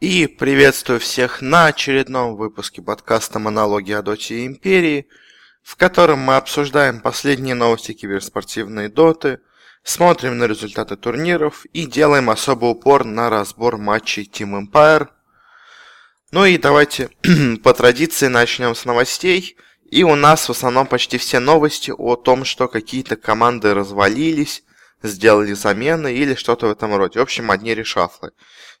И приветствую всех на очередном выпуске подкаста «Монологи о доте и империи», в котором мы обсуждаем последние новости киберспортивной доты, смотрим на результаты турниров и делаем особый упор на разбор матчей Team Empire. Ну и давайте по традиции начнем с новостей. И у нас в основном почти все новости о том, что какие-то команды развалились, сделали замены или что-то в этом роде. В общем, одни решафлы.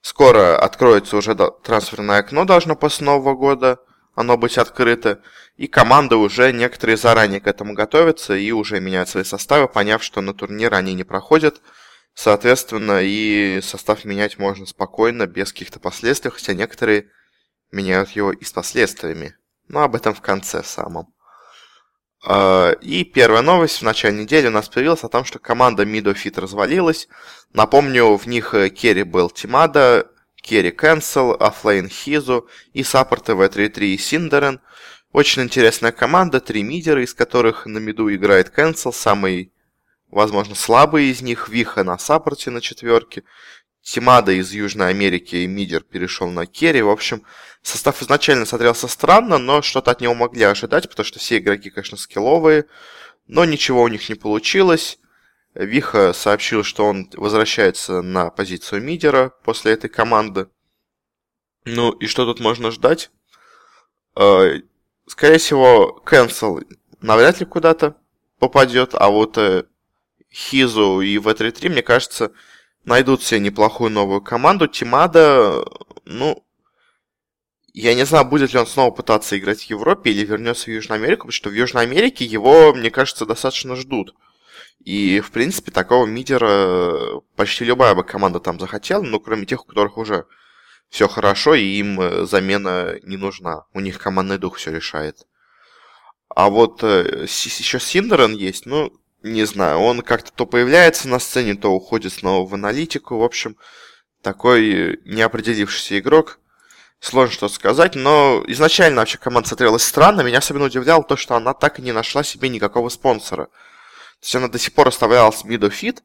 Скоро откроется уже трансферное окно, должно после Нового года оно быть открыто. И команды уже некоторые заранее к этому готовятся и уже меняют свои составы, поняв, что на турнир они не проходят. Соответственно, и состав менять можно спокойно, без каких-то последствий, хотя некоторые меняют его и с последствиями. Но об этом в конце самом. И первая новость в начале недели у нас появилась о том, что команда Mido Fit развалилась. Напомню, в них керри был Тимада, керри Кенсел, оффлейн Хизу и саппорты В3-3 и Синдерен. Очень интересная команда, три мидера, из которых на миду играет Кенсел, самый, возможно, слабый из них, Виха на саппорте на четверке. Тимада из Южной Америки и мидер перешел на керри. В общем, состав изначально смотрелся странно, но что-то от него могли ожидать, потому что все игроки, конечно, скилловые, но ничего у них не получилось. Виха сообщил, что он возвращается на позицию мидера после этой команды. Ну и что тут можно ждать? Скорее всего, Cancel навряд ли куда-то попадет, а вот Хизу и В3-3, мне кажется, найдут себе неплохую новую команду. Тимада, ну, я не знаю, будет ли он снова пытаться играть в Европе или вернется в Южную Америку, потому что в Южной Америке его, мне кажется, достаточно ждут. И, в принципе, такого мидера почти любая бы команда там захотела, но кроме тех, у которых уже все хорошо, и им замена не нужна. У них командный дух все решает. А вот еще Синдерен есть, ну, не знаю, он как-то то появляется на сцене, то уходит снова в аналитику. В общем, такой неопределившийся игрок. Сложно что-то сказать, но изначально вообще команда смотрелась странно. Меня особенно удивляло то, что она так и не нашла себе никакого спонсора. То есть она до сих пор оставлялась Mido Fit,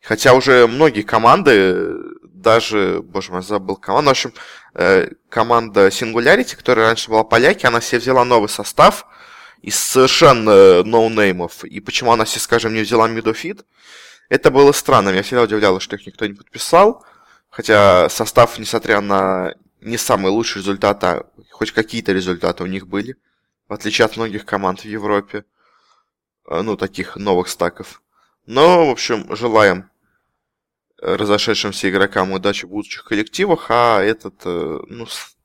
хотя уже многие команды, даже, боже мой, забыл команду. В общем, команда Singularity, которая раньше была поляки, она себе взяла новый состав из совершенно ноунеймов. И почему она, скажем, не взяла Mido Fit, это было странно. Меня всегда удивляло, что их никто не подписал. Хотя состав, несмотря на не самые лучшие результаты, а хоть какие-то результаты у них были, в отличие от многих команд в Европе, ну, таких новых стаков. Но, в общем, желаем разошедшимся игрокам удачи в будущих коллективах, а этот, ну, с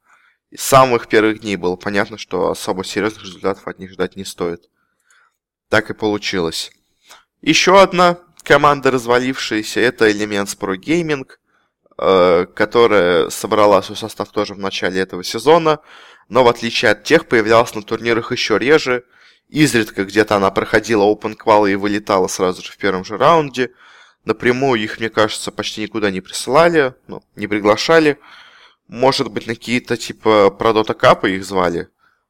самых первых дней было понятно, что особо серьезных результатов от них ждать не стоит. Так и получилось. Еще одна команда, развалившаяся, это Elements Pro Gaming, которая собрала свой состав тоже в начале этого сезона, но в отличие от тех, появлялась на турнирах еще реже. Изредка где-то она проходила open квалы и вылетала сразу же в первом же раунде. Напрямую их, мне кажется, почти никуда не присылали, ну, не приглашали. Может быть, на какие-то типа про Dota Cup их звали,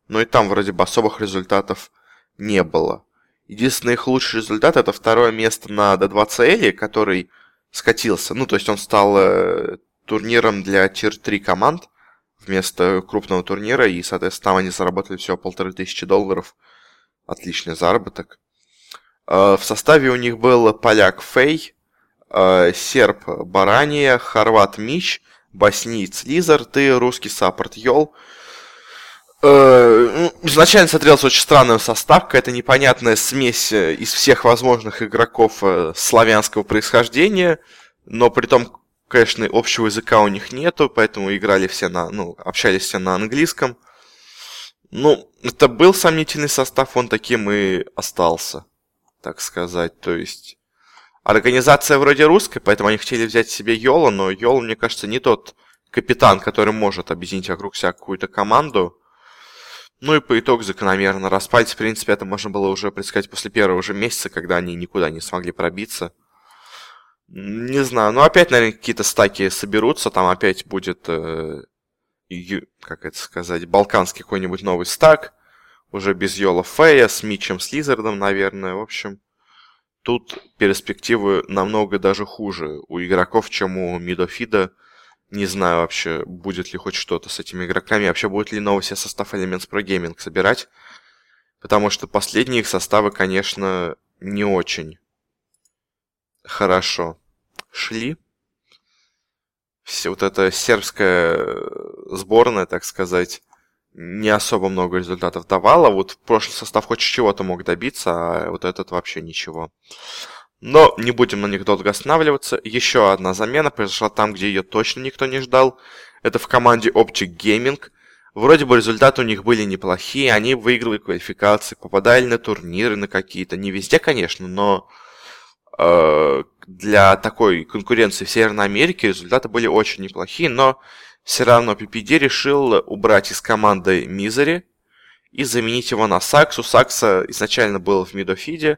но и там вроде бы особых результатов не было. Единственный их лучший результат — это второе место на D2CL, который скатился. Ну, то есть он стал турниром для Tier-3 команд вместо крупного турнира, и, соответственно, там они заработали всего $1500. Отличный заработок. В составе у них был поляк Фей, серб Барания, хорват Мич, боснийц Лизард и русский саппорт Йол. Изначально смотрелся очень странный состав, какая-то непонятная смесь из всех возможных игроков славянского происхождения, но при том, конечно, общего языка у них нету, поэтому играли все на, ну, общались все на английском. Ну, это был сомнительный состав, он таким и остался, так сказать. То есть организация вроде русская, поэтому они хотели взять себе Йола, но Йол, мне кажется, не тот капитан, который может объединить вокруг себя какую-то команду. Ну и по итогу закономерно распались. В принципе, это можно было уже предсказать после первого же месяца, когда они никуда не смогли пробиться. Не знаю, ну опять, наверное, какие-то стаки соберутся, там опять будет... как это сказать, балканский какой-нибудь новый стак, уже без Йола Фея, с Мичем, с Лизардом, наверное. В общем, тут перспективы намного даже хуже у игроков, чем у Mido Fit Не знаю вообще, будет ли хоть что-то с этими игроками. Вообще, будет ли новый себе состав Elements Pro Gaming собирать. Потому что последние их составы, конечно, не очень хорошо шли. Все, вот эта сербская сборная, так сказать, не особо много результатов давала. Вот прошлый состав хоть чего-то мог добиться, а вот этот вообще ничего. Но не будем на них долго останавливаться. Еще одна замена произошла там, где ее точно никто не ждал. Это в команде Optic Gaming. Вроде бы результаты у них были неплохие, они выигрывали квалификации, попадали на турниры, на какие-то. Не везде, конечно, но для такой конкуренции в Северной Америке результаты были очень неплохие. Но все равно PPD решил убрать из команды Misery и заменить его на Саксу. Сакса изначально был в Mido Fit,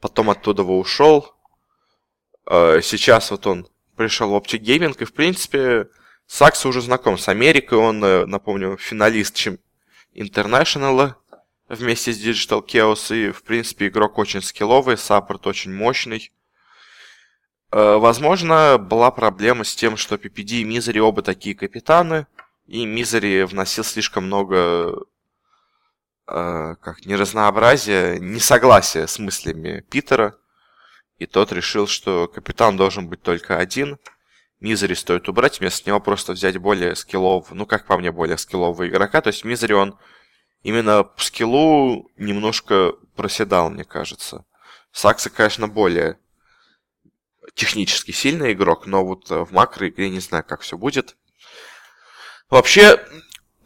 потом оттуда его ушел. Сейчас вот он пришел в Optic Gaming, и, в принципе, Сакса уже знаком с Америкой. Он, напомню, финалист International вместе с Digital Chaos. И, в принципе, игрок очень скилловый, саппорт очень мощный. Возможно, была проблема с тем, что PPD и Misery оба такие капитаны. И Misery вносил слишком много... как неразнообразие, несогласие с мыслями Питера. И тот решил, что капитан должен быть только один. Misery стоит убрать, вместо него просто взять более скиллового, ну как по мне, более скиллового игрока. То есть Misery, он именно по скиллу немножко проседал, мне кажется. Сакса, конечно, более технически сильный игрок, но вот в макроигре не знаю, как все будет. Вообще...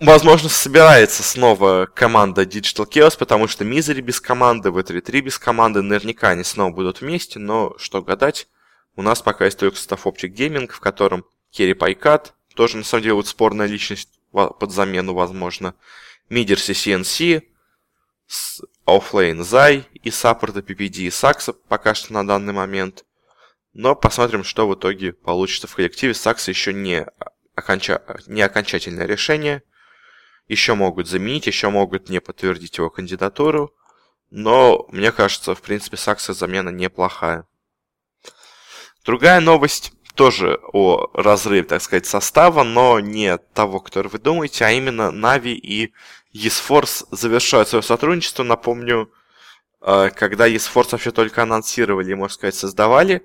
Возможно, собирается снова команда Digital Chaos, потому что Misery без команды, V3-3 без команды, наверняка они снова будут вместе, но что гадать, у нас пока есть только состав Optic Gaming, в котором Керри Пайкат, тоже на самом деле вот спорная личность под замену, возможно, Мидер CCNC, Offlane Зай и саппорта PPD и Сакса пока что на данный момент. Но посмотрим, что в итоге получится в коллективе. Сакса еще не окончательное решение. Еще могут заменить, еще могут не подтвердить его кандидатуру. Но, мне кажется, в принципе, Сакса замена неплохая. Другая новость тоже о разрыве, так сказать, состава, но не того, который вы думаете, а именно Navi и eSForce завершают свое сотрудничество. Напомню, когда eSForce вообще только анонсировали и, можно сказать, создавали,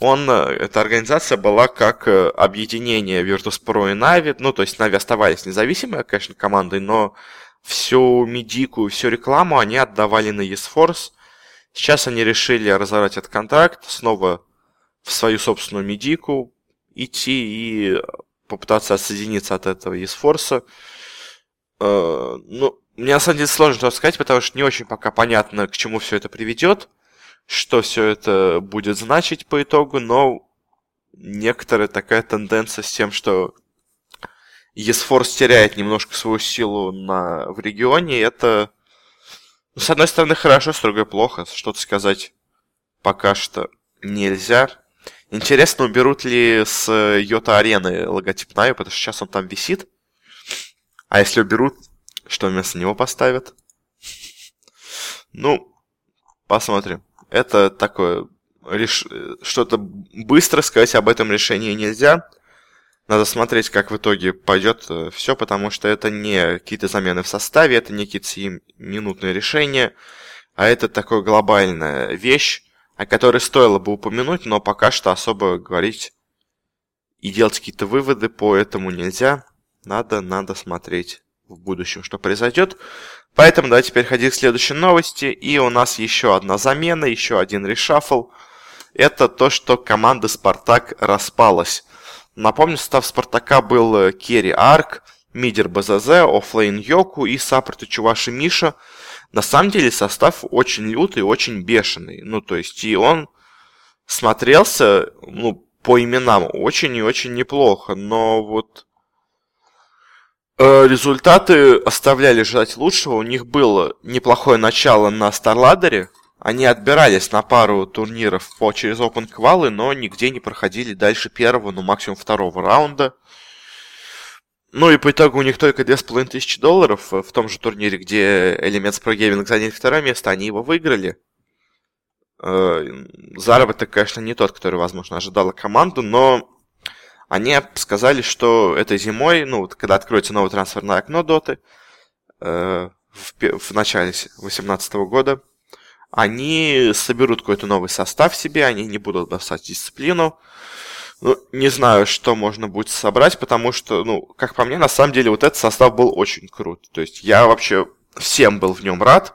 эта организация была как объединение Virtus.pro и Нави. Ну, то есть Нави оставались независимой, конечно, командой, но всю медику, всю рекламу они отдавали на eSForce. Сейчас они решили разорвать этот контракт, снова в свою собственную медику идти и попытаться отсоединиться от этого eSForce. Ну, мне на самом деле сложно это сказать, потому что не очень пока понятно, к чему все это приведет. Что все это будет значить по итогу, но некоторая такая тенденция с тем, что eSForce теряет немножко свою силу в регионе, это, ну, с одной стороны, хорошо, с другой плохо. Что-то сказать пока что нельзя. Интересно, уберут ли с Йота-арены логотип Нави, потому что сейчас он там висит. А если уберут, что вместо него поставят? Ну, посмотрим. Это такое, что-то быстро сказать об этом решении нельзя. Надо смотреть, как в итоге пойдет все, потому что это не какие-то замены в составе, это не какие-то сиюминутные решения, а это такая глобальная вещь, о которой стоило бы упомянуть, но пока что особо говорить и делать какие-то выводы по этому нельзя. Надо смотреть в будущем, что произойдет. Поэтому давайте переходить к следующей новости. И у нас еще одна замена, еще один решафл. Это то, что команда «Спартак» распалась. Напомню, состав «Спартака» был Керри Арк, Мидер БЗЗ, Оффлейн Йоку и саппорты Чуваши Миша. На самом деле состав очень лютый, очень бешеный. Ну, то есть, и он смотрелся, ну, по именам очень и очень неплохо. Но вот... результаты оставляли ждать лучшего. У них было неплохое начало на Старладере. Они отбирались на пару турниров через Open Quali, но нигде не проходили дальше первого, ну максимум второго раунда. Ну и по итогу у них только $2500 в том же турнире, где Elements Pro Gaming заняли второе место, они его выиграли. Заработок, конечно, не тот, который, возможно, ожидала команду, но Они сказали, что этой зимой, ну, вот, когда откроется новое трансферное окно Доты, в начале 2018 года, они соберут какой-то новый состав себе, они не будут бросать дисциплину. Ну, не знаю, что можно будет собрать, потому что, ну, как по мне, на самом деле, вот этот состав был очень крут. То есть я вообще всем был в нем рад.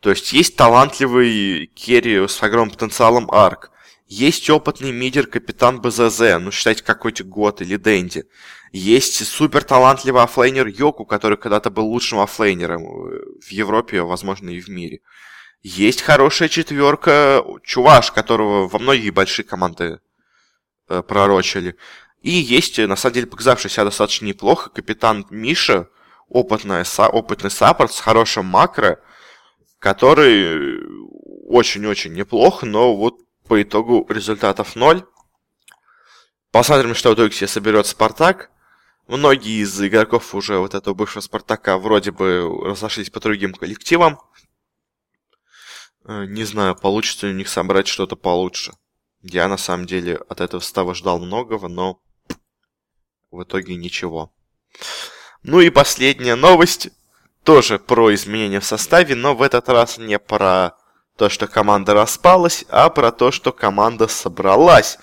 То есть есть талантливый керри с огромным потенциалом арк. Есть опытный мидер капитан БЗЗ, ну, считайте, какой-то год или Дэнди. Есть супер талантливый оффлейнер Йоку, который когда-то был лучшим оффлейнером в Европе, возможно, и в мире. Есть хорошая четверка Чуваш, которого во многие большие команды пророчили. И есть, на самом деле, показавший себя достаточно неплохо капитан Миша, опытный саппорт с хорошим макро, который очень-очень неплох, но вот по итогу результатов 0. Посмотрим, что в итоге себе соберет Спартак. Многие из игроков уже вот этого бывшего Спартака вроде бы разошлись по другим коллективам. Не знаю, получится ли у них собрать что-то получше. Я на самом деле от этого состава ждал многого, но в итоге ничего. Ну и последняя новость. Тоже про изменения в составе, но в этот раз не про то, что команда распалась, а про то, что команда собралась.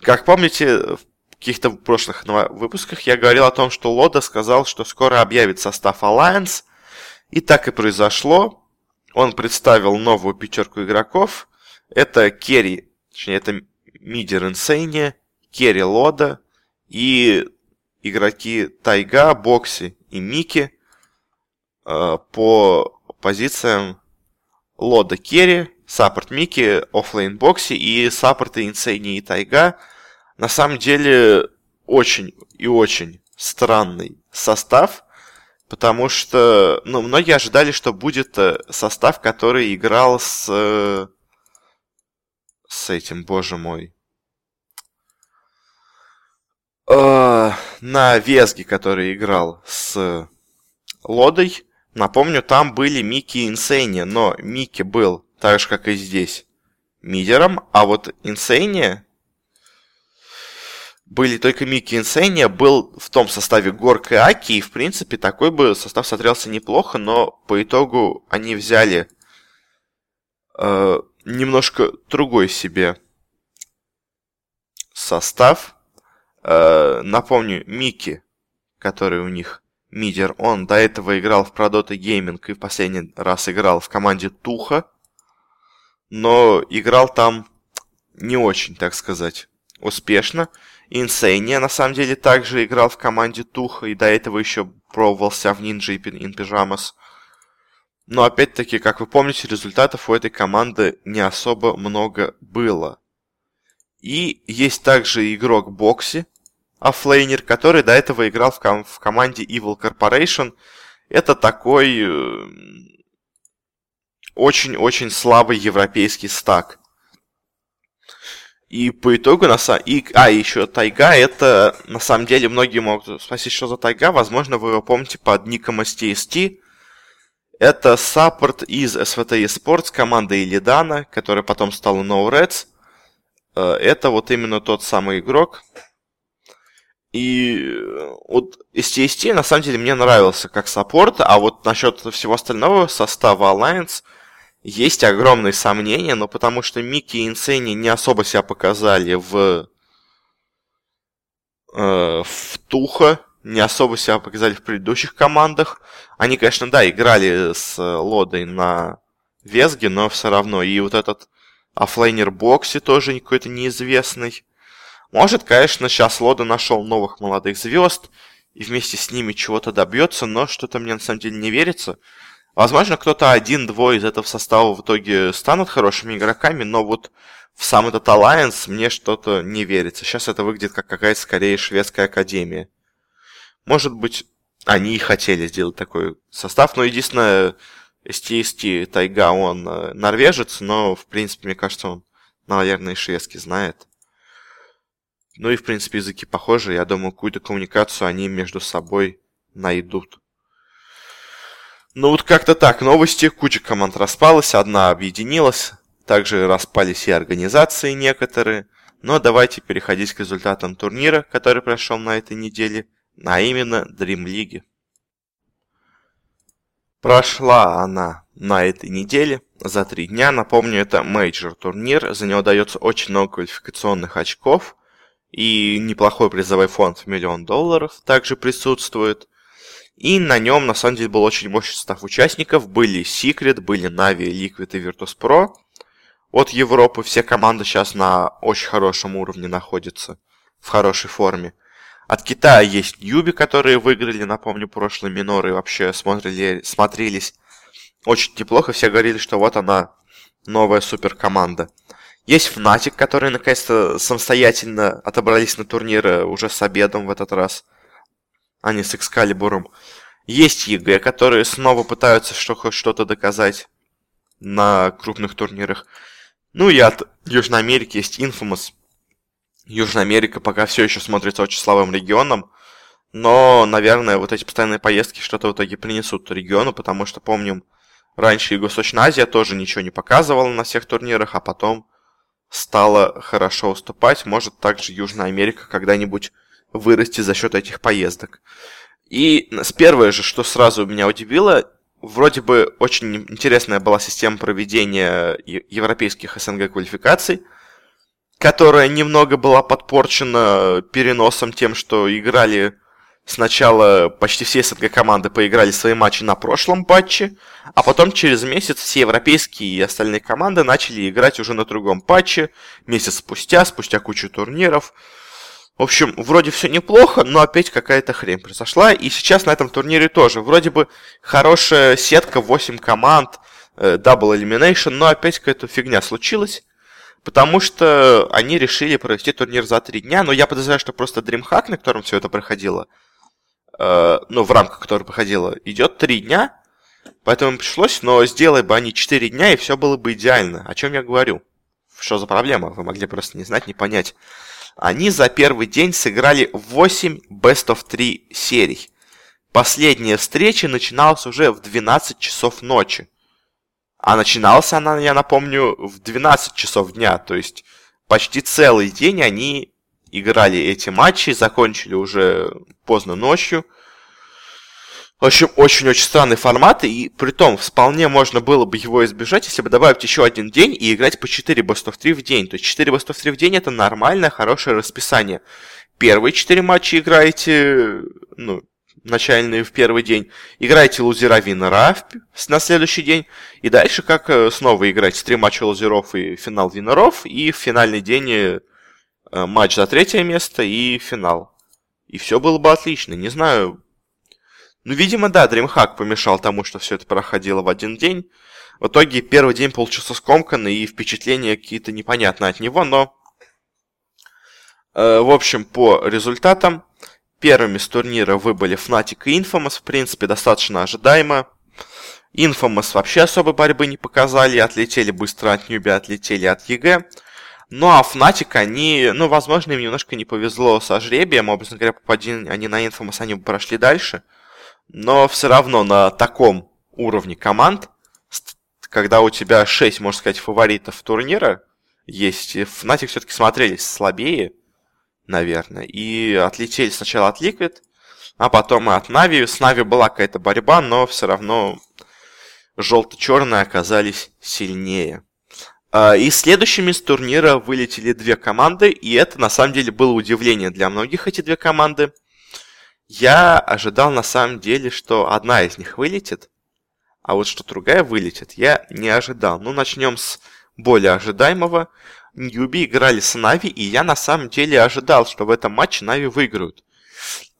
Как помните, в каких-то прошлых выпусках я говорил о том, что Лода сказал, что скоро объявит состав Alliance. И так и произошло. Он представил новую пятерку игроков. Это керри, точнее, это мидер Инсейне, керри Лода и игроки Тайга, Бокси и Микки по позициям Лода керри, саппорт Микки, оффлейн Бокси и саппорты Инсейни и Тайга. На самом деле очень и очень странный состав, потому что, ну, многие ожидали, что будет состав, который играл с этим, боже мой, на Везге, который играл с Лодой. Напомню, там были Микки и Инсейне, но Микки был, так же как и здесь, мидером, а вот Инсейне, были только Микки и Инсейне, был в том составе Горк и Аки, и в принципе такой бы состав смотрелся неплохо, но по итогу они взяли немножко другой себе состав. Напомню, Микки, который у них мидер, он до этого играл в Optic Gaming и в последний раз играл в команде Туха, но играл там не очень, так сказать, успешно. Инсейне, на самом деле, также играл в команде Туха и до этого еще пробовался в Ninja и Pyjamas. Но опять-таки, как вы помните, результатов у этой команды не особо много было. И есть также игрок Бокси, оффлейнер, который до этого играл в команде Evil Corporation. Это такой очень-очень слабый европейский стак. И по итогу... еще Тайга. Это, на самом деле, многие могут спросить, что за Тайга. Возможно, вы его помните под ником STST. Это саппорт из SVT eSports команды Илидана, которая потом стала No Reds. Это вот именно тот самый игрок. И вот STST на самом деле мне нравился как саппорт, а вот насчет всего остального состава Alliance есть огромные сомнения, но потому что Микки и Инсейни не особо себя показали в Туха, не особо себя показали в предыдущих командах. Они, конечно, да, играли с Лодой на Везге, но все равно. И вот этот оффлейнер Бокси тоже какой-то неизвестный. Может, конечно, сейчас Лода нашел новых молодых звезд и вместе с ними чего-то добьется, но что-то мне на самом деле не верится. Возможно, кто-то один-двое из этого состава в итоге станут хорошими игроками, но вот в сам этот Alliance мне что-то не верится. Сейчас это выглядит как какая-то скорее шведская академия. Может быть, они и хотели сделать такой состав, но единственное, STST Тайга, он норвежец, но, в принципе, мне кажется, он, наверное, и шведский знает. Ну и, в принципе, языки похожи. Я думаю, какую-то коммуникацию они между собой найдут. Ну вот как-то так. Новости. Куча команд распалась. Одна объединилась. Также распались и организации некоторые. Но давайте переходить к результатам турнира, который прошел на этой неделе, а именно Dream League. Прошла она на этой неделе за 3 дня. Напомню, это мейджор турнир, за него дается очень много квалификационных очков. И неплохой призовой фонд в $1 миллион также присутствует. И на нем, на самом деле, был очень мощный состав участников. Были Secret, были Navi, Liquid и Virtus.pro. От Европы все команды сейчас на очень хорошем уровне находятся, в хорошей форме. От Китая есть Newbie, которые выиграли, напомню, прошлые миноры, вообще смотрелись очень неплохо. Все говорили, что вот она, новая суперкоманда. Есть Fnatic, которые наконец-то самостоятельно отобрались на турниры уже с обедом в этот раз, а не с Экскалибуром. Есть EG, которые снова пытаются что-то доказать на крупных турнирах. Ну и от Южной Америки есть Infamous. Южная Америка пока все еще смотрится очень слабым регионом, но, наверное, вот эти постоянные поездки что-то в итоге принесут региону, потому что, помним, раньше Юго-Восточная Азия тоже ничего не показывала на всех турнирах, а потом стала хорошо уступать. Может, также Южная Америка когда-нибудь вырасти за счет этих поездок. И первое же, что сразу меня удивило, вроде бы очень интересная была система проведения европейских СНГ-квалификаций, которая немного была подпорчена переносом тем, что играли сначала почти все СНГ-команды поиграли свои матчи на прошлом патче, а потом через месяц все европейские и остальные команды начали играть уже на другом патче, месяц спустя кучу турниров. В общем, вроде все неплохо, но опять какая-то хрень произошла. И сейчас на этом турнире тоже вроде бы хорошая сетка, 8 команд, Double Elimination, но опять какая-то фигня случилась. Потому что они решили провести турнир за 3 дня, но я подозреваю, что просто DreamHack, на котором все это проходило, в рамках которого проходило, идет 3 дня. Поэтому им пришлось, но сделай бы они 4 дня, и все было бы идеально. О чем я говорю? Что за проблема? Вы могли просто не знать, не понять. Они за первый день сыграли 8 Best of 3 серий. Последняя встреча начиналась уже в 12 часов ночи. А начиналась она, я напомню, в 12 часов дня. То есть почти целый день они играли эти матчи, закончили уже поздно ночью. В общем, очень-очень странный формат, и при том вполне можно было бы его избежать, если бы добавить еще один день и играть по 4 Best of 3 в день. То есть 4 Best of 3 в день это нормальное, хорошее расписание. Первые 4 матча играете, начальные в первый день, играете лузера-винера на следующий день, и дальше как снова играете 3 матча лузеров и финал винеров, и в финальный день матч за 3-е место и финал. И все было бы отлично, не знаю... Видимо, да, DreamHack помешал тому, что все это проходило в один день. В итоге первый день получился скомканный, и впечатления какие-то непонятные от него, но... в общем, по результатам, первыми с турнира выбыли Fnatic и Infamous, в принципе, достаточно ожидаемо. Infamous вообще особой борьбы не показали, отлетели быстро от Newbie, отлетели от EG. Ну а Fnatic, они, возможно, им немножко не повезло со жребием, образно говоря, попадя они на Infamous, они бы прошли дальше. Но все равно на таком уровне команд, когда у тебя 6, можно сказать, фаворитов турнира есть, Fnatic все-таки смотрелись слабее, наверное, и отлетели сначала от Liquid, а потом и от Нави. С Нави была какая-то борьба, но все равно желто-черные оказались сильнее. И следующими с турнира вылетели 2 команды, и это на самом деле было удивление для многих, эти 2 команды. Я ожидал на самом деле, что одна из них вылетит, а вот что другая вылетит, я не ожидал. Начнем с более ожидаемого. Newbie играли с Нави, и я на самом деле ожидал, что в этом матче Нави выиграют.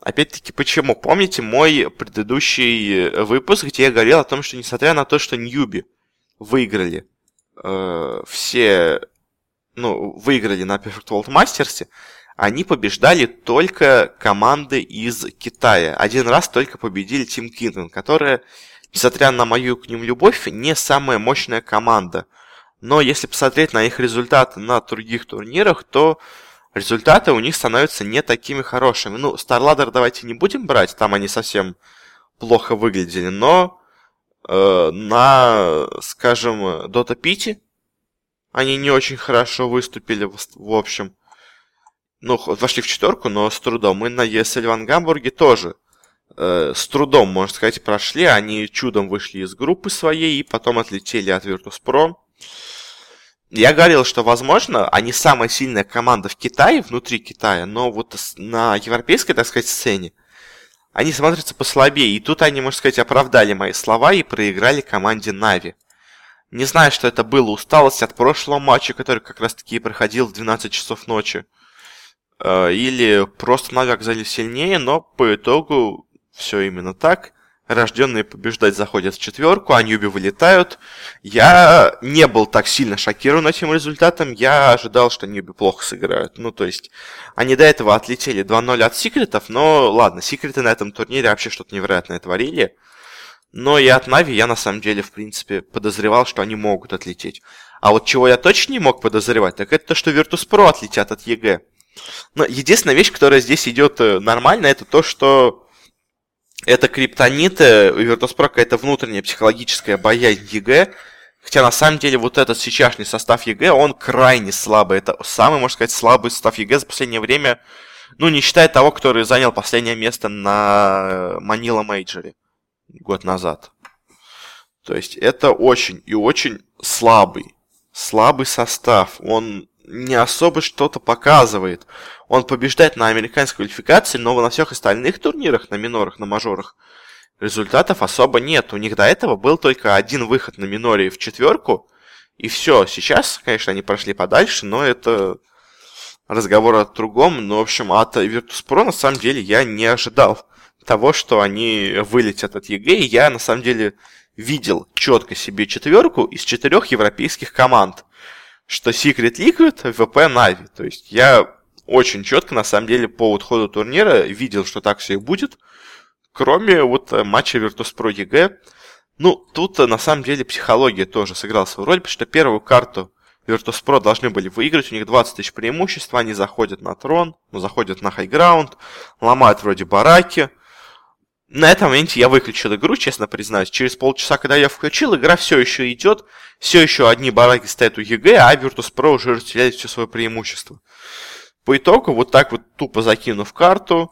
Опять-таки, почему? Помните мой предыдущий выпуск, где я говорил о том, что несмотря на то, что Newbie выиграли выиграли на Perfect World Masters, они побеждали только команды из Китая. Один раз только победили Team Kingdom, которая, несмотря на мою к ним любовь, не самая мощная команда. Но если посмотреть на их результаты на других турнирах, то результаты у них становятся не такими хорошими. StarLadder давайте не будем брать, там они совсем плохо выглядели, но скажем, Dota Pity они не очень хорошо выступили в общем. ну, вошли в четверку, но с трудом. И на ESL в Ангамбурге тоже с трудом, можно сказать, прошли. Они чудом вышли из группы своей и потом отлетели от Virtus.pro. Я говорил, что, возможно, они самая сильная команда в Китае, внутри Китая, но вот на европейской, так сказать, сцене они смотрятся послабее. И тут они, можно сказать, оправдали мои слова и проиграли команде Нави. Не знаю, что это было, усталость от прошлого матча, который как раз-таки проходил в 12 часов ночи. Или просто Нави оказались сильнее, но по итогу все именно так. Рожденные побеждать заходят в четверку, а Ньюби вылетают. Я не был так сильно шокирован этим результатом, я ожидал, что Ньюби плохо сыграют. Ну, то есть, они до этого отлетели 2-0 от Секретов, но ладно, Секреты на этом турнире вообще что-то невероятное творили. Но и от Нави я, на самом деле, в принципе, подозревал, что они могут отлететь. А вот чего я точно не мог подозревать, так это то, что Virtus.pro отлетят от EG. Но единственная вещь, которая здесь идет нормально, это то, что... Это криптониты, у Virtus.pro какая-то внутренняя психологическая боязнь ЕГЭ, хотя на самом деле вот этот сейчасшний состав ЕГЭ, он крайне слабый. Это самый, можно сказать, слабый состав ЕГЭ за последнее время, ну, не считая того, который занял последнее место на Манила Мейджоре год назад. То есть это очень и очень слабый состав, он не особо что-то показывает. Он побеждает на американской квалификации, но на всех остальных турнирах, на минорах, на мажорах, результатов особо нет. У них до этого был только один выход на миноре в четверку, и все. Сейчас, конечно, они прошли подальше, но это разговор о другом. Но, в общем, от Virtus.pro, на самом деле, я не ожидал того, что они вылетят от EG. Я, на самом деле, видел четко себе четверку из четырех европейских команд. Что Secret, Liquid, ВП, Нави. То есть я очень четко, на самом деле, по ходу турнира видел, что так все и будет. Кроме вот матча Virtus.pro EG. Ну, тут, на самом деле, психология тоже сыграла свою роль, потому что первую карту Virtus.pro должны были выиграть. У них 20 тысяч преимущества, они заходят на трон, ну, заходят на хайграунд, ломают вроде бараки. На этом моменте я выключил игру, честно признаюсь. Через полчаса, когда я включил, игра все еще идет. Все еще одни бараки стоят у ЕГЭ, а Virtus.pro уже растеряли все свое преимущество. По итогу, вот так вот тупо закинув карту,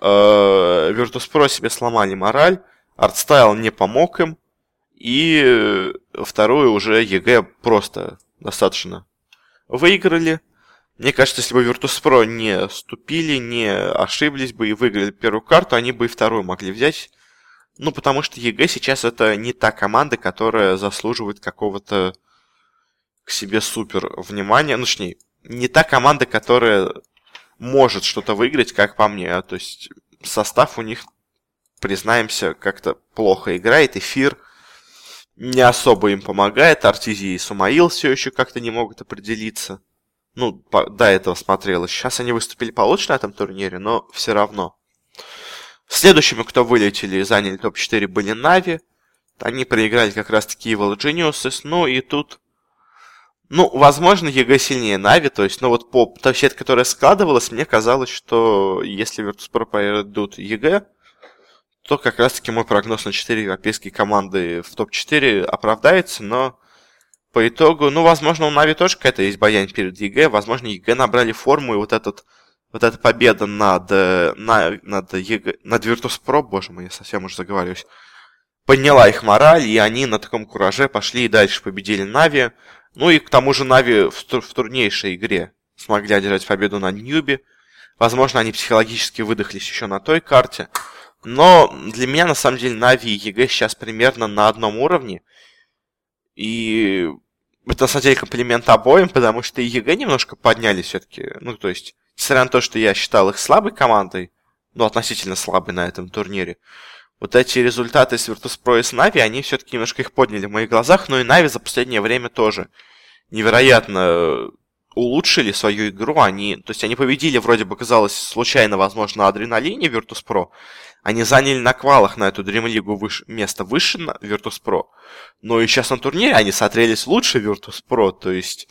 Virtus.pro себе сломали мораль, артстайл не помог им, и вторую уже ЕГЭ просто достаточно выиграли. Мне кажется, если бы Virtus.pro не ступили, не ошиблись бы и выиграли первую карту, они бы и вторую могли взять. Ну, потому что EG сейчас это не та команда, которая заслуживает какого-то к себе супер внимания. Ну, точнее, не та команда, которая может что-то выиграть, как по мне. То есть состав у них, признаемся, как-то плохо играет. Эфир не особо им помогает. Артизи и Сумаил все еще как-то не могут определиться. Ну, до этого смотрелось. Сейчас они выступили получше на этом турнире, но все равно. Следующими, кто вылетели и заняли топ-4, были Нави. Они проиграли как раз-таки Evil Geniuses. Ну, и тут... Ну, возможно, EG сильнее Нави. То есть, ну, вот по той сетке, которая складывалась, мне казалось, что если Virtus.pro пройдут EG, то как раз-таки мой прогноз на 4 европейские команды в топ-4 оправдается, но... По итогу, ну, возможно, у Нави тоже какая-то есть боязнь перед EG. Возможно, EG набрали форму, и вот эта победа над Virtus.pro, боже мой, я совсем уже заговариваюсь, подняла их мораль, и они на таком кураже пошли и дальше победили Нави. Ну, и к тому же Нави в труднейшей игре смогли одержать победу над Ньюби. Возможно, они психологически выдохлись еще на той карте. Но для меня, на самом деле, Нави и EG сейчас примерно на одном уровне. И... Это, на самом деле, комплимент обоим, потому что и EG немножко подняли все-таки. Ну, то есть, несмотря на то, что я считал их слабой командой, ну, относительно слабой на этом турнире, вот эти результаты с Virtus.pro и с Нави, они все-таки немножко их подняли в моих глазах, но и Нави за последнее время тоже невероятно улучшили свою игру. Они победили, вроде бы, казалось, случайно, возможно, на адреналине Virtus.pro. Они заняли на квалах на эту Dream-лигу место выше на Virtus.pro. Но и сейчас на турнире они сотрелись лучше Virtus.pro. То есть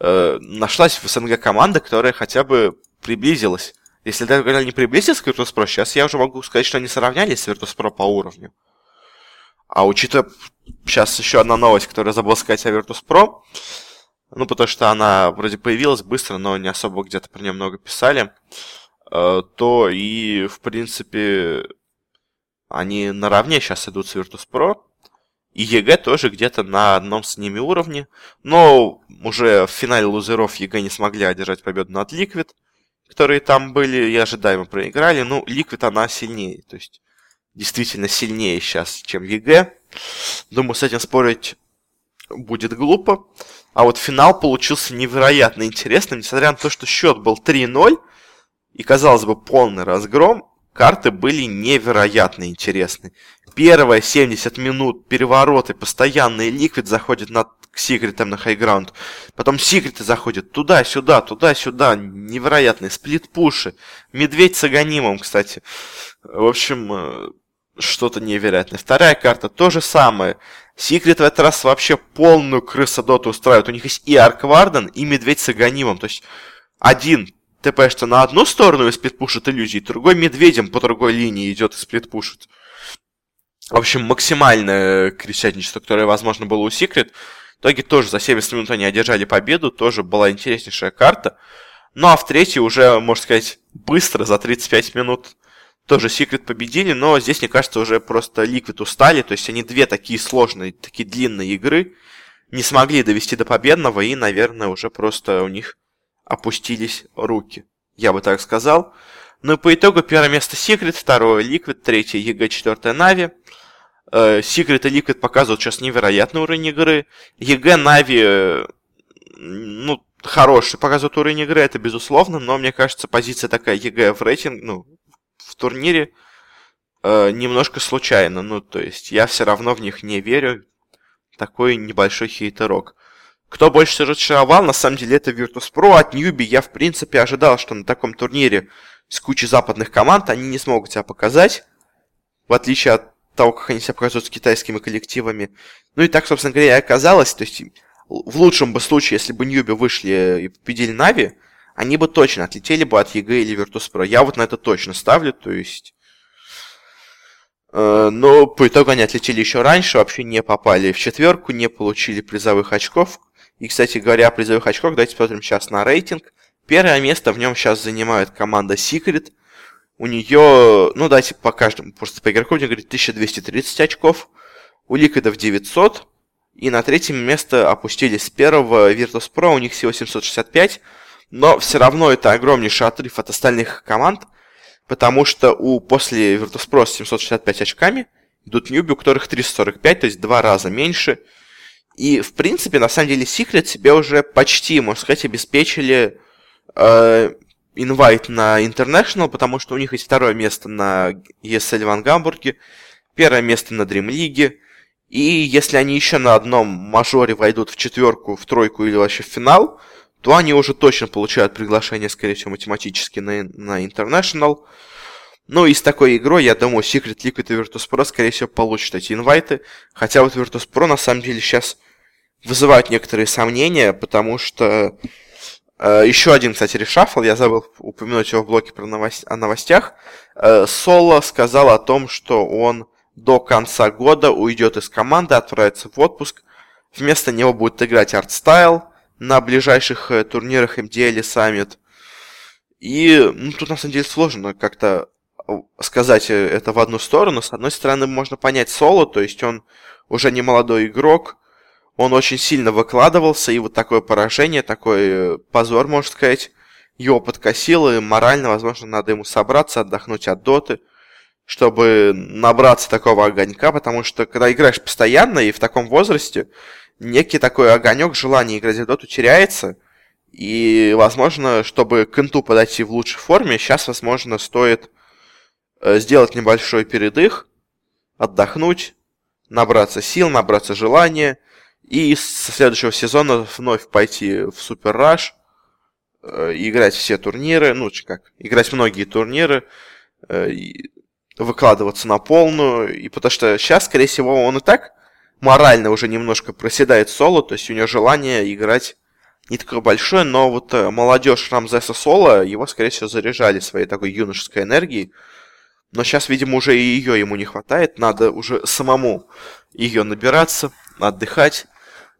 нашлась в СНГ команда, которая хотя бы приблизилась. Если даже не приблизилась к Virtus.pro, сейчас я уже могу сказать, что они сравнялись с Virtus.pro по уровню. А учитывая сейчас еще одна новость, которую я забыл сказать о Virtus.pro... Ну, потому что она вроде появилась быстро, но не особо где-то про нее много писали. То и, в принципе, они наравне сейчас идут с Virtus.pro. И ЕГЭ тоже где-то на одном с ними уровне. Но уже в финале лузеров ЕГЭ не смогли одержать победу над Liquid, которые там были и ожидаемо проиграли. Ну, Liquid, она сильнее. То есть, действительно сильнее сейчас, чем ЕГЭ. Думаю, с этим спорить будет глупо. А вот финал получился невероятно интересным. Несмотря на то, что счет был 3-0, и, казалось бы, полный разгром, карты были невероятно интересны. Первые 70 минут перевороты постоянные. Liquid заходит над Secret на хайграунд. Потом Secret заходит туда-сюда, туда-сюда. Невероятные сплит-пуши. Медведь с Аганимом, кстати. В общем, что-то невероятное. Вторая карта то же самое. Secret в этот раз вообще полную крысодоту устраивает. У них есть и Аркварден, и Медведь с Аганимом. То есть один ТП-что на одну сторону и сплитпушит иллюзии, другой медведем по другой линии идет и сплитпушит. В общем, максимальное крысятничество, которое, возможно, было у Secret. В итоге тоже за 70 минут они одержали победу, тоже была интереснейшая карта. Ну а в третьей уже, можно сказать, быстро, за 35 минут, тоже Secret победили, но здесь, мне кажется, уже просто Liquid устали. То есть они две такие сложные, такие длинные игры не смогли довести до победного и, наверное, уже просто у них опустились руки, я бы так сказал. Ну, по итогу первое место Secret, второе Liquid, третье EG, четвертое Navi. Secret и Liquid показывают сейчас невероятный уровень игры. EG, Navi, ну, хороший показывают уровень игры, это безусловно, но, мне кажется, позиция такая EG в рейтинге, ну, в турнире немножко случайно. Ну, то есть, я все равно в них не верю. Такой небольшой хейтерок. Кто больше всего разочаровал, на самом деле, это Virtus.pro. От Newbie я, в принципе, ожидал, что на таком турнире с кучей западных команд они не смогут себя показать, в отличие от того, как они себя показывают с китайскими коллективами. Ну и так, собственно говоря, и оказалось. То есть, в лучшем бы случае, если бы Newbie вышли и победили Нави, они бы точно отлетели бы от EG или Virtus.pro. Я вот на это точно ставлю, то есть... Но по итогу они отлетели еще раньше, вообще не попали в четверку, не получили призовых очков. И, кстати говоря, о призовых очках, давайте посмотрим сейчас на рейтинг. Первое место в нем сейчас занимает команда Secret. У нее, ну давайте по каждому, просто по игроку, у нее, говорит, 1230 очков. У Ликвидов 900. И на третьем место опустились с первого Virtus.pro, у них всего 765. Но все равно это огромнейший отрыв от остальных команд, потому что после Virtus.pro с 765 очками идут Newbie, у которых 345, то есть 2 раза меньше. И, в принципе, на самом деле, Secret себе уже почти, можно сказать, обеспечили инвайт на International, потому что у них есть второе место на ESL в Гамбурге, первое место на Dream League. И если они еще на одном мажоре войдут в четверку, в тройку или вообще в финал, то они уже точно получают приглашение, скорее всего, математически на International. Ну и с такой игрой, я думаю, Secret, Liquid и Virtus.pro, скорее всего, получат эти инвайты. Хотя вот Virtus.pro, на самом деле, сейчас вызывают некоторые сомнения, потому что еще один, кстати, решафл, я забыл упомянуть его в блоке про о новостях. Соло сказал о том, что он до конца года уйдет из команды, отправится в отпуск. Вместо него будет играть ArtStyle на ближайших турнирах MDL и Summit. И ну, тут, на самом деле, сложно как-то сказать это в одну сторону. С одной стороны, можно понять Соло, то есть он уже не молодой игрок, он очень сильно выкладывался, и вот такое поражение, такой позор, можно сказать, его подкосило, и морально, возможно, надо ему собраться, отдохнуть от доты, чтобы набраться такого огонька, потому что, когда играешь постоянно и в таком возрасте, некий такой огонек, желание играть в доту теряется, и, возможно, чтобы к инту подойти в лучшей форме, сейчас, возможно, стоит сделать небольшой передых, отдохнуть, набраться сил, набраться желания, и со следующего сезона вновь пойти в Супер Раш, играть все турниры, ну, как, играть многие турниры, выкладываться на полную, и потому что сейчас, скорее всего, он и так морально уже немножко проседает Соло, то есть у него желание играть не такое большое, но вот молодежь Рамзеса Соло, его, скорее всего, заряжали своей такой юношеской энергией, но сейчас, видимо, уже и ее ему не хватает, надо уже самому ее набираться, отдыхать.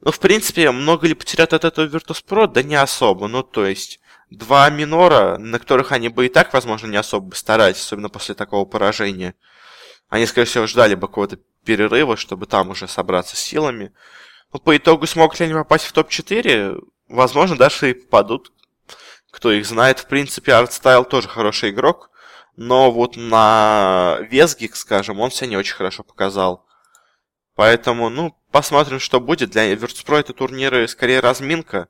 Ну, в принципе, много ли потерят от этого Virtus.pro? Да не особо. Ну, то есть, два минора, на которых они бы и так, возможно, не особо старались, особенно после такого поражения. Они, скорее всего, ждали бы какого-то перерыва, чтобы там уже собраться с силами. Но по итогу смогут ли они попасть в топ-4? Возможно, даже и попадут. Кто их знает. В принципе, Артстайл тоже хороший игрок. Но вот на Vesgix, скажем, он себя не очень хорошо показал. Поэтому, ну, посмотрим, что будет. Для Virtus.pro это турниры скорее разминка,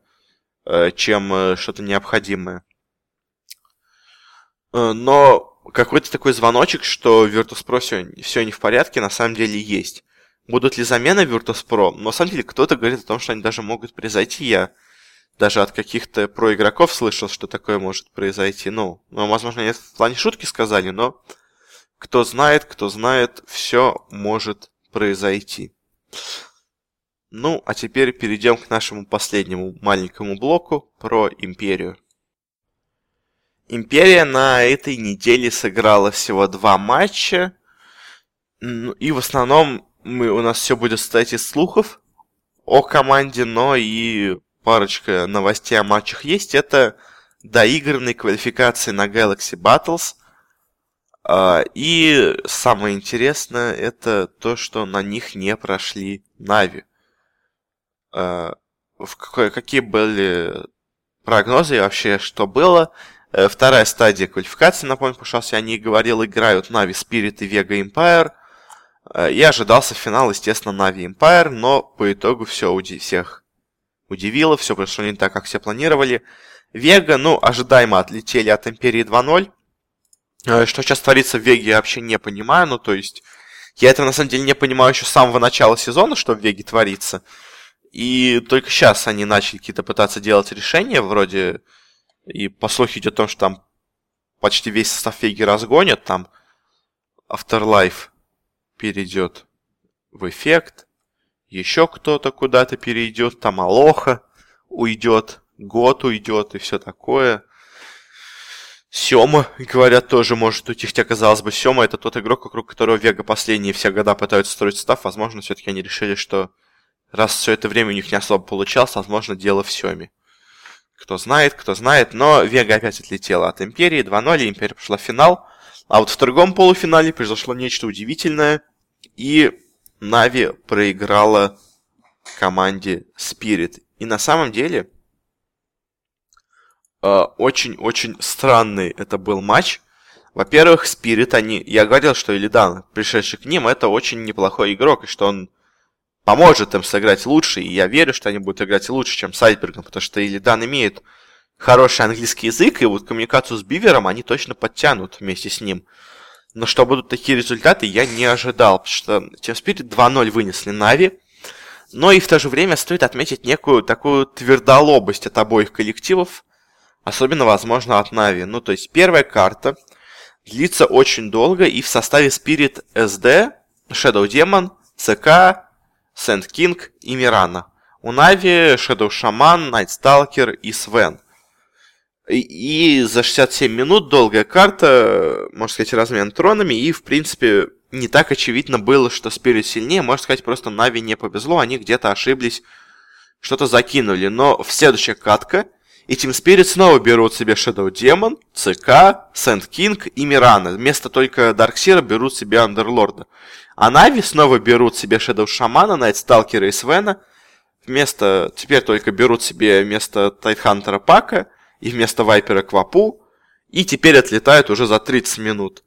чем что-то необходимое. Но какой-то такой звоночек, что Virtus.pro все не в порядке, на самом деле есть. Будут ли замены Virtus.pro? Но на самом деле кто-то говорит о том, что они даже могут произойти. Я даже от каких-то проигроков слышал, что такое может произойти. Ну, возможно, они в плане шутки сказали, но кто знает, все может произойти. Ну, а теперь перейдем к нашему последнему маленькому блоку про Империю. Империя на этой неделе сыграла всего 2 матча. И в основном у нас все будет состоять из слухов о команде, но и парочка новостей о матчах есть. Это доигранные квалификации на Galaxy Battles. И самое интересное, это то, что на них не прошли Нави. Какие были прогнозы и вообще что было? Вторая стадия квалификации, напомню, потому что я не говорил, играют Нави, Spirit и Vega Empire. И ожидался финал, естественно, Нави Empire, но по итогу все всех удивило, все прошло не так, как все планировали. Vega, ожидаемо отлетели от Империи 2-0. Что сейчас творится в Веге, я вообще не понимаю, ну, то есть, я этого, на самом деле, не понимаю еще с самого начала сезона, что в Веге творится. И только сейчас они начали какие-то пытаться делать решения, вроде... И по слуху идет о том, что там почти весь состав Веги разгонят, там Afterlife перейдет в Эффект, еще кто-то куда-то перейдет, там Алоха уйдет, Год уйдет и все такое. Сёма, говорят, тоже может уйти, хотя, казалось бы, Сёма это тот игрок, вокруг которого Вега последние все года пытаются строить состав. Возможно, все-таки они решили, что раз все это время у них не особо получалось, возможно, дело в Сёме. Кто знает, но Вега опять отлетела от Империи, 2-0, Империя пошла в финал. А вот в другом полуфинале произошло нечто удивительное, и Нави проиграла команде Spirit. И на самом деле, очень-очень странный это был матч. Во-первых, Spirit, я говорил, что Илидан, пришедший к ним, это очень неплохой игрок, и что он поможет им сыграть лучше, и я верю, что они будут играть лучше, чем с Айсбергом, потому что Илидан имеет хороший английский язык, и вот коммуникацию с Бивером они точно подтянут вместе с ним. Но что будут такие результаты, я не ожидал, потому что Team Spirit 2-0 вынесли Нави, но и в то же время стоит отметить некую такую твердолобость от обоих коллективов, особенно, возможно, от Нави. Ну, то есть, первая карта длится очень долго, и в составе Spirit SD, Shadow Demon, CK, Сэнд Кинг и Мирана. У Нави Шэдоу Шаман, Найт Сталкер и Свен. И за 67 минут долгая карта, можно сказать, размен тронами. И, в принципе, не так очевидно было, что Спирит сильнее. Можно сказать, просто Нави не повезло, они где-то ошиблись, что-то закинули. Но в следующая катка, и Team Spirit снова берут себе Shadow Demon, CK, Сэнд Кинг и Мирана. Вместо только Дарксира берут себе Андерлорда. А Нави снова берут себе Shadow Шамана, Найт Сталкера и Свена. Теперь только берут себе вместо Тайтхантера Пака и вместо Вайпера Квапу. И теперь отлетают уже за 30 минут.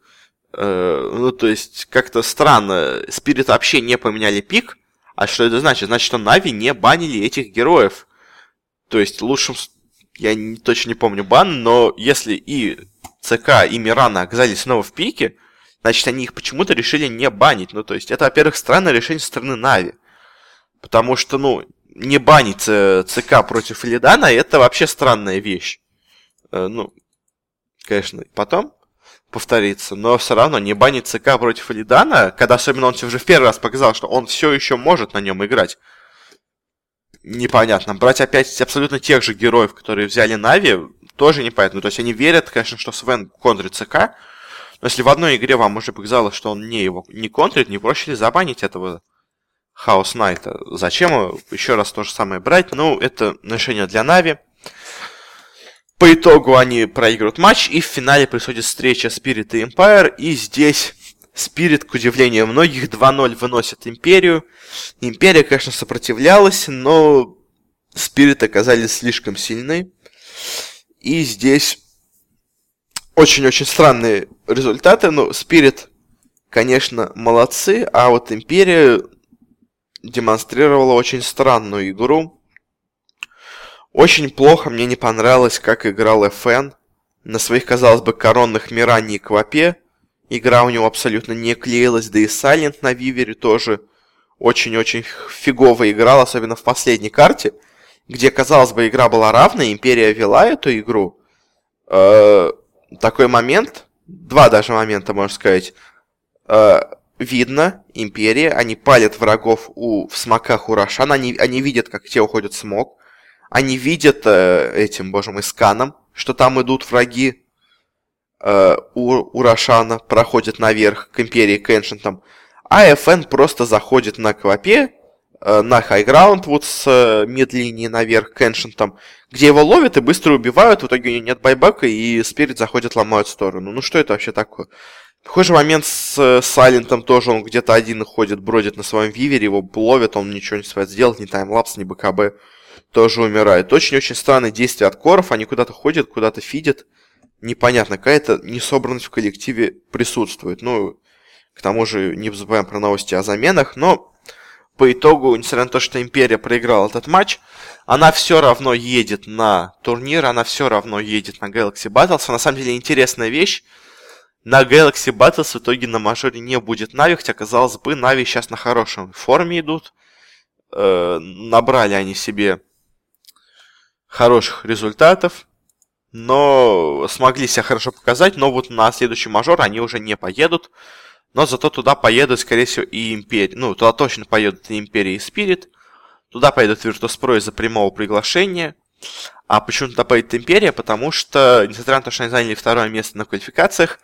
То есть, как-то странно. Спирит вообще не поменяли пик. А что это значит? Значит, что Нави не банили этих героев. То есть, лучшим... Я точно не помню бан, но если и ЦК, и Мирана оказались снова в пике, значит, они их почему-то решили не банить. Ну, то есть, это, во-первых, странное решение со стороны Нави. Потому что, не банить ЦК против Лидана, это вообще странная вещь. Конечно, потом повторится, но все равно не банить ЦК против Лидана, когда особенно он уже в первый раз показал, что он все еще может на нем играть. Непонятно. Брать опять абсолютно тех же героев, которые взяли Нави, тоже непонятно. То есть, они верят, конечно, что Свен контрит ЦК, но если в одной игре вам уже показалось, что он не контрит, не проще ли забанить этого Хаос Найта. Зачем еще раз то же самое брать? Ну, это решение для Нави. По итогу они проигрывают матч, и в финале происходит встреча Спирит и Empire, и здесь Спирит, к удивлению многих, 2-0 выносит Империю. Империя, конечно, сопротивлялась, но Спирит оказались слишком сильны. И здесь очень-очень странные результаты. Ну, Спирит, конечно, молодцы, а вот Империя демонстрировала очень странную игру. Очень плохо мне не понравилось, как играл FN. На своих, казалось бы, коронных Мирании и Квапе игра у него абсолютно не клеилась, да и Сайлент на Вивере тоже очень-очень фигово играл, особенно в последней карте, где, казалось бы, игра была равная, Империя вела эту игру. Такой момент, два даже момента, можно сказать, видно, Империя, они палят врагов в смоках у Рошана, они видят, как те уходят смок, они видят сканом, что там идут враги у Рошана, проходят наверх к Империи, к Эншентам, а FN просто заходит на Квапе, на хайграунд вот с мид-линии наверх к Эншентам, где его ловят и быстро убивают, в итоге у него нет байбека, и Спирит заходит, ломают сторону. Ну что это вообще такое? Похожий момент с Сайлентом тоже, он где-то один ходит, бродит на своем вивере, его ловят, он ничего не успевает сделать, ни таймлапс, ни БКБ, тоже умирает. Очень-очень странные действия от коров, они куда-то ходят, куда-то фидят, непонятно, какая-то несобранность в коллективе присутствует. Ну, к тому же не забываем про новости о заменах, но по итогу, несмотря на то, что Империя проиграла этот матч, она все равно едет на турнир, она все равно едет на Galaxy Battles. На самом деле интересная вещь, на Galaxy Battles в итоге на мажоре не будет Нави, хотя, казалось бы, Нави сейчас на хорошем форме идут. Набрали они себе хороших результатов, но смогли себя хорошо показать, но вот на следующий мажор они уже не поедут. Но зато туда поедут, скорее всего, и Империя. Ну, туда точно поедут и Империя, и Спирит. Туда поедут Virtus.pro из-за прямого приглашения. А почему туда поедет Империя? Потому что, несмотря на то, что они заняли второе место на квалификациях,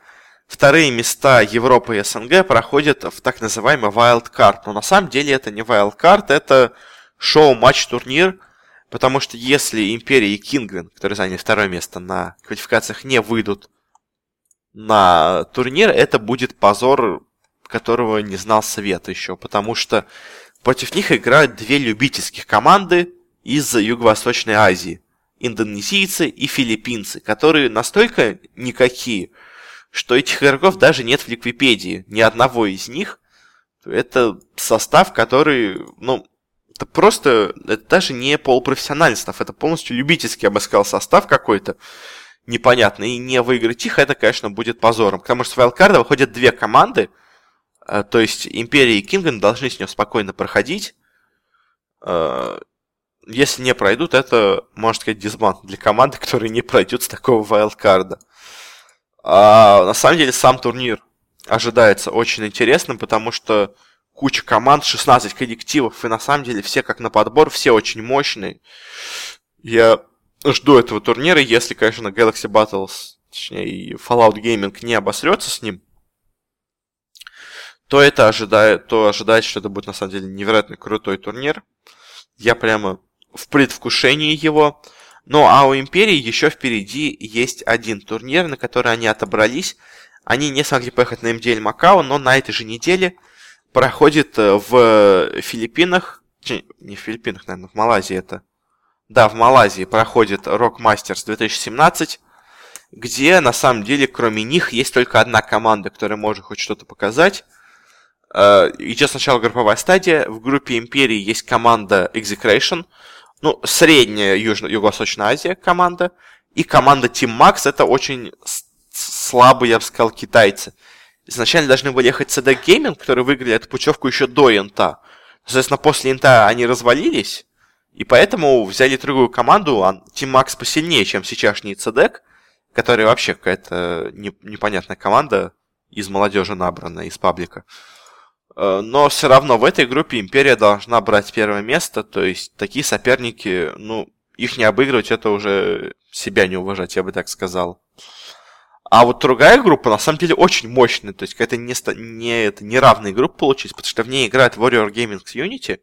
вторые места Европы и СНГ проходят в так называемый wildcard. Но на самом деле это не wildcard, это шоу-матч-турнир. Потому что если Империя и Кингвин, которые заняли второе место на квалификациях, не выйдут на турнир, это будет позор, которого не знал свет еще, потому что против них играют две любительских команды из Юго-Восточной Азии, индонезийцы и филиппинцы, которые настолько никакие, что этих игроков даже нет в Ликвипедии, ни одного из них. Это состав, который, это просто, это даже не полупрофессиональный состав, это полностью любительский, я бы сказал, состав какой-то, непонятно, и не выиграть их, это, конечно, будет позором. Потому что с вайлдкарда выходят две команды, то есть Империя и Кингвин должны с нее спокойно проходить. Если не пройдут, это, можно сказать, дисбан для команды, которая не пройдет с такого вайлдкарда. На самом деле, сам турнир ожидается очень интересным, потому что куча команд, 16 коллективов, и на самом деле все как на подбор, все очень мощные. Я жду этого турнира, если, конечно, Galaxy Battles, точнее, Fallout Gaming не обосрется с ним, то это ожидает, что это будет, на самом деле, невероятно крутой турнир. Я прямо в предвкушении его. Ну, а у Империи еще впереди есть один турнир, на который они отобрались. Они не смогли поехать на МДЛ Макао, но на этой же неделе проходит в Филиппинах, не в Филиппинах, наверное, в Малайзии это. Да, в Малайзии проходит Rock Masters 2017, где, на самом деле, кроме них, есть только одна команда, которая может хоть что-то показать. Идет сначала групповая стадия. В группе Империи есть команда Execration, средняя Юго-Восточная Азия команда, и команда Team Max, это очень слабые, я бы сказал, китайцы. Изначально должны были ехать CD Gaming, которые выиграли эту путевку еще до Инта. Соответственно, после Инта они развалились, и поэтому взяли другую команду, а Team Max посильнее, чем сейчасшний Цедек, который вообще какая-то непонятная команда из молодежи набрана, из паблика. Но все равно в этой группе Империя должна брать первое место, то есть такие соперники, их не обыгрывать, это уже себя не уважать, я бы так сказал. А вот другая группа, на самом деле, очень мощная. То есть какая-то не равная группа получилась, потому что в ней играет Warrior Gaming с Unity,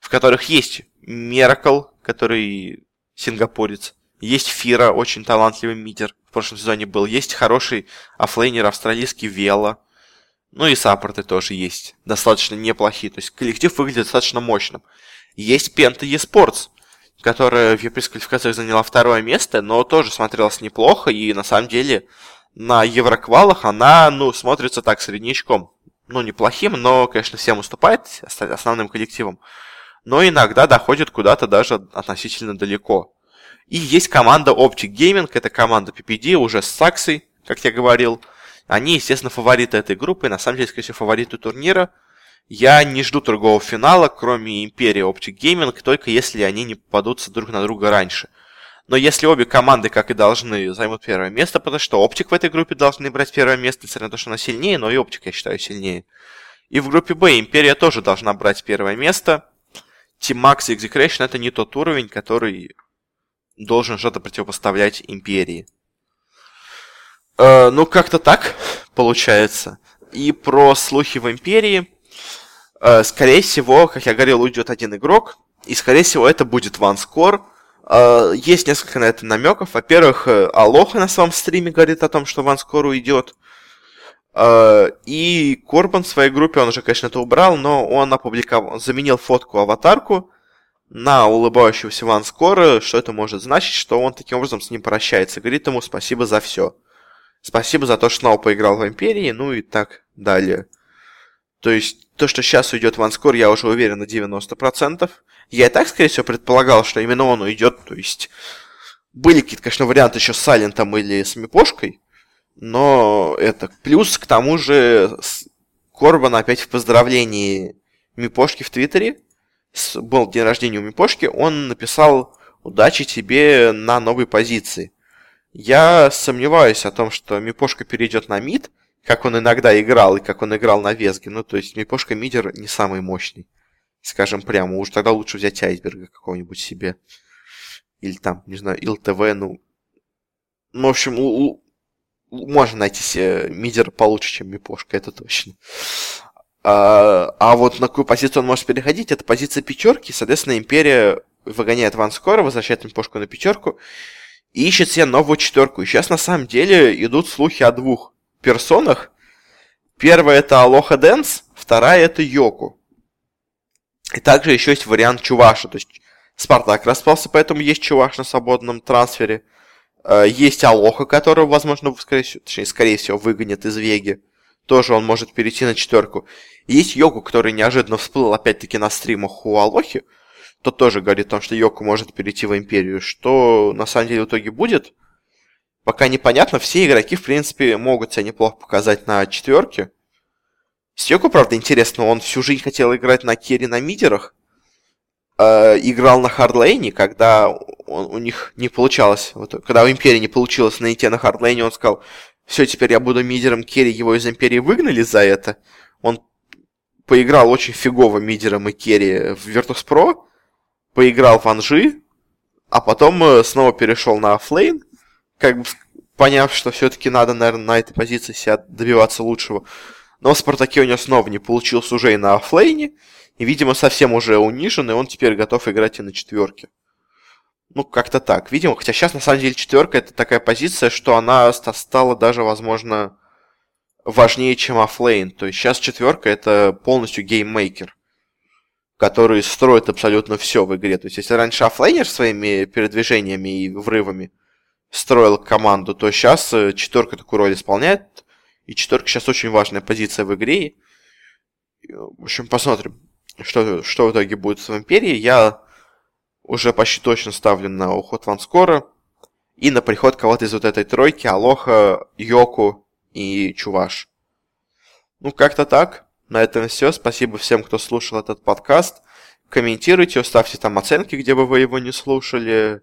в которых есть Miracle, который сингапурец, есть Фира, очень талантливый мидер, в прошлом сезоне был, есть хороший оффлейнер австралийский Вела, ну и саппорты тоже есть, достаточно неплохие, то есть коллектив выглядит достаточно мощным. Есть Penta eSports, которая в Европейской квалификации заняла 2-е место, но тоже смотрелась неплохо, и на самом деле на евроквалах она, смотрится так среднячком, неплохим, но, конечно, всем уступает основным коллективам, но иногда доходит куда-то даже относительно далеко. И есть команда Optic Gaming, это команда PPD, уже с Саксой, как я говорил. Они, естественно, фавориты этой группы, и на самом деле, скорее всего, фавориты турнира. Я не жду другого финала, кроме Империи Optic Gaming, только если они не попадутся друг на друга раньше. Но если обе команды, как и должны, займут 1-е место, потому что Optic в этой группе должны брать 1-е место, несмотря на то, что она сильнее, но и Optic, я считаю, сильнее. И в группе Б Империя тоже должна брать 1-е место. Team Max и Execration — это не тот уровень, который должен что-то противопоставлять Империи. Как-то так получается. И про слухи в Империи. Скорее всего, как я говорил, уйдет один игрок. И, скорее всего, это будет ванскор. Есть несколько на это намеков. Во-первых, Алоха на своем стриме говорит о том, что ванскор уйдет. И Корбан в своей группе, он уже, конечно, это убрал, но он опубликовал, заменил фотку-аватарку на улыбающегося ванскора, что это может значить, что он таким образом с ним прощается, говорит ему спасибо за все. Спасибо за то, что снова поиграл в Империи, и так далее. То есть, то, что сейчас уйдет ванскор, я уже уверен на 90%. Я и так, скорее всего, предполагал, что именно он уйдет, то есть были какие-то, конечно, варианты еще с Сайлентом или с Мипошкой, но это плюс, к тому же, Корбан опять в поздравлении Мипошки в Твиттере, был день рождения у Мипошки, он написал «Удачи тебе на новой позиции». Я сомневаюсь о том, что Мипошка перейдет на мид, как он иногда играл и как он играл на Везге. То есть Мипошка мидер не самый мощный, скажем прямо. Уж тогда лучше взять Айсберга какого-нибудь себе. Или там, не знаю, ИЛТВ, в общем, можно найти себе мидера получше, чем Мипошка, это точно. А вот на какую позицию он может переходить, это позиция пятерки. Соответственно, Империя выгоняет ванскора, возвращает Мипошку на пятерку и ищет себе новую четверку. И сейчас на самом деле идут слухи о двух персонах. Первая — это Алоха Дэнс, вторая — это Йоку. И также еще есть вариант Чуваши. То есть Спартак распался, поэтому есть Чуваш на свободном трансфере. Есть Алоха, которого, возможно, скорее всего, выгонят из Веги. Тоже он может перейти на четверку. Есть Йоку, который неожиданно всплыл опять-таки на стримах у Алохи. Тот тоже говорит о том, что Йоку может перейти в Империю. Что на самом деле в итоге будет, пока непонятно. Все игроки, в принципе, могут себя неплохо показать на четверке. С Йоку, правда, интересно, он всю жизнь хотел играть на керри на мидерах. Играл на хардлейне, когда у них не получалось. Когда у Империи не получилось найти на хардлейне, он сказал: все, теперь я буду мидером керри, его из Империи выгнали за это. Он поиграл очень фигово мидером и керри в Virtus.pro, поиграл в Анжи, а потом снова перешел на оффлейн, как бы поняв, что все-таки надо, наверное, на этой позиции себя добиваться лучшего. Но в Спартаке у него снова не получилось уже и на оффлейне, и, видимо, совсем уже унижен, и он теперь готов играть и на четверке. Как-то так, видимо. Хотя сейчас, на самом деле, четверка — это такая позиция, что она стала даже, возможно, важнее, чем оффлейн. То есть сейчас четверка — это полностью гейммейкер, который строит абсолютно все в игре. То есть если раньше оффлейнер своими передвижениями и врывами строил команду, то сейчас четверка такую роль исполняет. И четверка сейчас очень важная позиция в игре. В общем, посмотрим, что в итоге будет с Империей. Я уже почти точно ставлю на уход ванскора и на приход кого-то из вот этой тройки: Алоха, Йоку и Чуваш. Как-то так. На этом все. Спасибо всем, кто слушал этот подкаст. Комментируйте, ставьте там оценки, где бы вы его не слушали.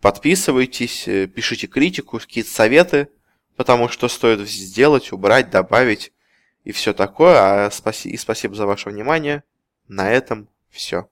Подписывайтесь, пишите критику, какие-то советы, потому что стоит сделать, убрать, добавить и все такое. И спасибо за ваше внимание. На этом все.